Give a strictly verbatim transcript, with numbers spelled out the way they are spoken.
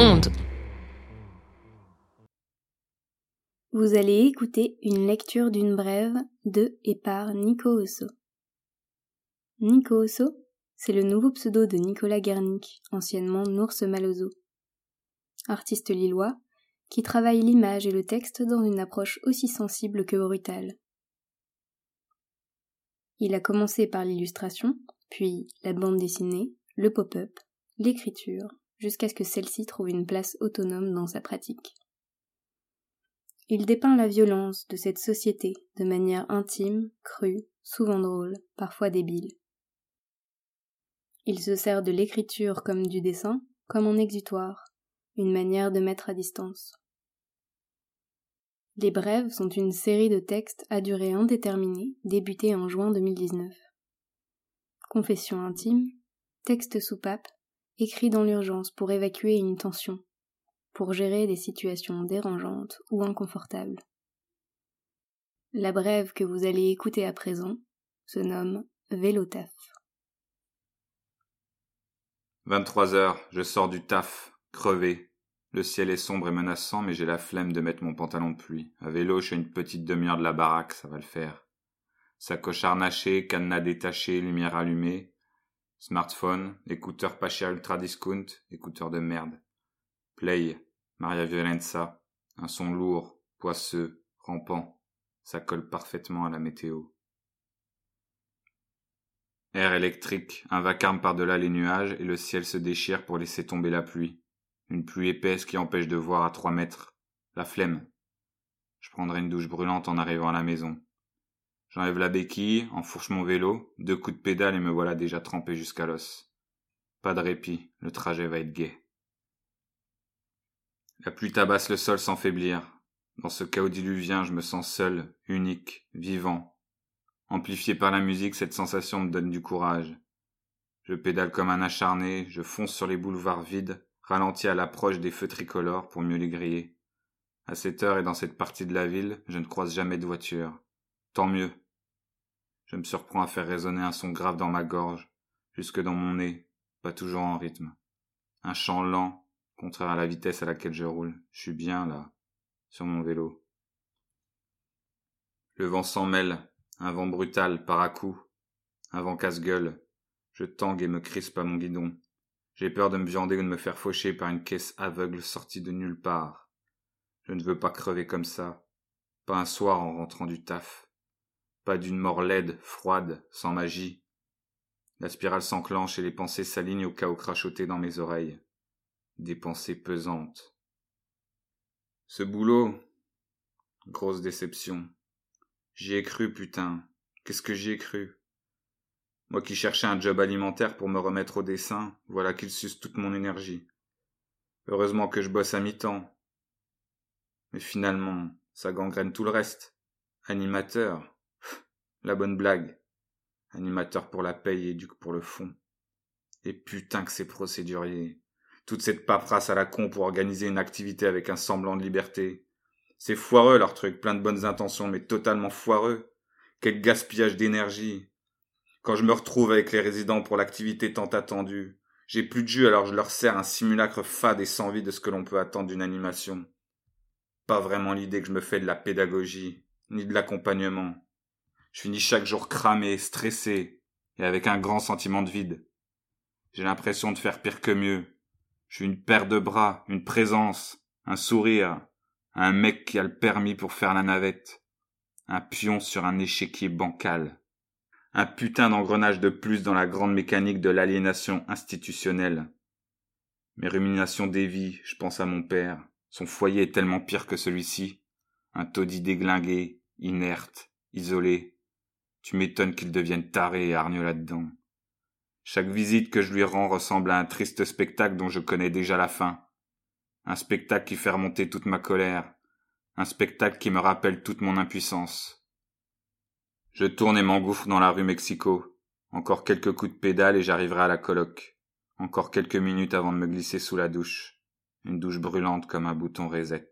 onde. Vous allez écouter une lecture d'une brève de et par Nicoso. Nicoso, c'est le nouveau pseudo de Nicolas Guernic, anciennement Ours Maloso. Artiste lillois, qui travaille l'image et le texte dans une approche aussi sensible que brutale. Il a commencé par l'illustration, puis la bande dessinée, le pop-up, l'écriture, jusqu'à ce que celle-ci trouve une place autonome dans sa pratique. Il dépeint la violence de cette société de manière intime, crue, souvent drôle, parfois débile. Il se sert de l'écriture comme du dessin, comme en exutoire, une manière de mettre à distance. Les brèves sont une série de textes à durée indéterminée, débutée en juin deux mille dix-neuf. Confession intime, texte soupape, écrit dans l'urgence pour évacuer une tension, pour gérer des situations dérangeantes ou inconfortables. La brève que vous allez écouter à présent se nomme Velotaf. vingt-trois heures, je sors du taf, crevé. Le ciel est sombre et menaçant, mais j'ai la flemme de mettre mon pantalon de pluie. À vélo, je suis une petite demi-heure de la baraque, ça va le faire. Sacoche harnachée, cadenas détaché, lumière allumée, smartphone, écouteurs pas chers ultra discount, écouteurs de merde. Play, Maria Violenza, un son lourd, poisseux, rampant. Ça colle parfaitement à la météo. Air électrique, un vacarme par-delà les nuages et le ciel se déchire pour laisser tomber la pluie. Une pluie épaisse qui empêche de voir à trois mètres. La flemme. Je prendrai une douche brûlante en arrivant à la maison. J'enlève la béquille, enfourche mon vélo, deux coups de pédale et me voilà déjà trempé jusqu'à l'os. Pas de répit, le trajet va être gai. La pluie tabasse le sol sans faiblir. Dans ce chaos diluvien, je me sens seul, unique, vivant. Amplifié par la musique, cette sensation me donne du courage. Je pédale comme un acharné, je fonce sur les boulevards vides, ralenti à l'approche des feux tricolores pour mieux les griller. À cette heure et dans cette partie de la ville, je ne croise jamais de voiture. Tant mieux. Je me surprends à faire résonner un son grave dans ma gorge, jusque dans mon nez, pas toujours en rythme. Un chant lent, contraire à la vitesse à laquelle je roule. Je suis bien là, sur mon vélo. Le vent s'en mêle, un vent brutal, par à coups, un vent casse-gueule. Je tangue et me crispe à mon guidon. J'ai peur de me viander ou de me faire faucher par une caisse aveugle sortie de nulle part. Je ne veux pas crever comme ça, pas un soir en rentrant du taf, pas d'une mort laide, froide, sans magie. La spirale s'enclenche et les pensées s'alignent au chaos crachoté dans mes oreilles. Des pensées pesantes. Ce boulot, grosse déception. J'y ai cru, putain. Qu'est-ce que j'y ai cru? Moi qui cherchais un job alimentaire pour me remettre au dessin, voilà qu'il suce toute mon énergie. Heureusement que je bosse à mi-temps. Mais finalement, ça gangrène tout le reste. Animateur. La bonne blague. Animateur pour la paye et éduque pour le fond. Et putain que c'est procédurier. Toute cette paperasse à la con pour organiser une activité avec un semblant de liberté. C'est foireux leur truc, plein de bonnes intentions, mais totalement foireux. Quel gaspillage d'énergie. Quand je me retrouve avec les résidents pour l'activité tant attendue, j'ai plus de jus alors je leur sers un simulacre fade et sans vie de ce que l'on peut attendre d'une animation. Pas vraiment l'idée que je me fais de la pédagogie, ni de l'accompagnement. Je finis chaque jour cramé, stressé, et avec un grand sentiment de vide. J'ai l'impression de faire pire que mieux. Je suis une paire de bras, une présence, un sourire, un mec qui a le permis pour faire la navette, un pion sur un échiquier bancal, un putain d'engrenage de plus dans la grande mécanique de l'aliénation institutionnelle. Mes ruminations dévient, je pense à mon père. Son foyer est tellement pire que celui-ci. Un taudis déglingué, inerte, isolé. Tu m'étonnes qu'il devienne taré et hargneux là-dedans. Chaque visite que je lui rends ressemble à un triste spectacle dont je connais déjà la fin. Un spectacle qui fait remonter toute ma colère. Un spectacle qui me rappelle toute mon impuissance. Je tourne et m'engouffre dans la rue Mexico. Encore quelques coups de pédale et j'arriverai à la coloc. Encore quelques minutes avant de me glisser sous la douche. Une douche brûlante comme un bouton reset.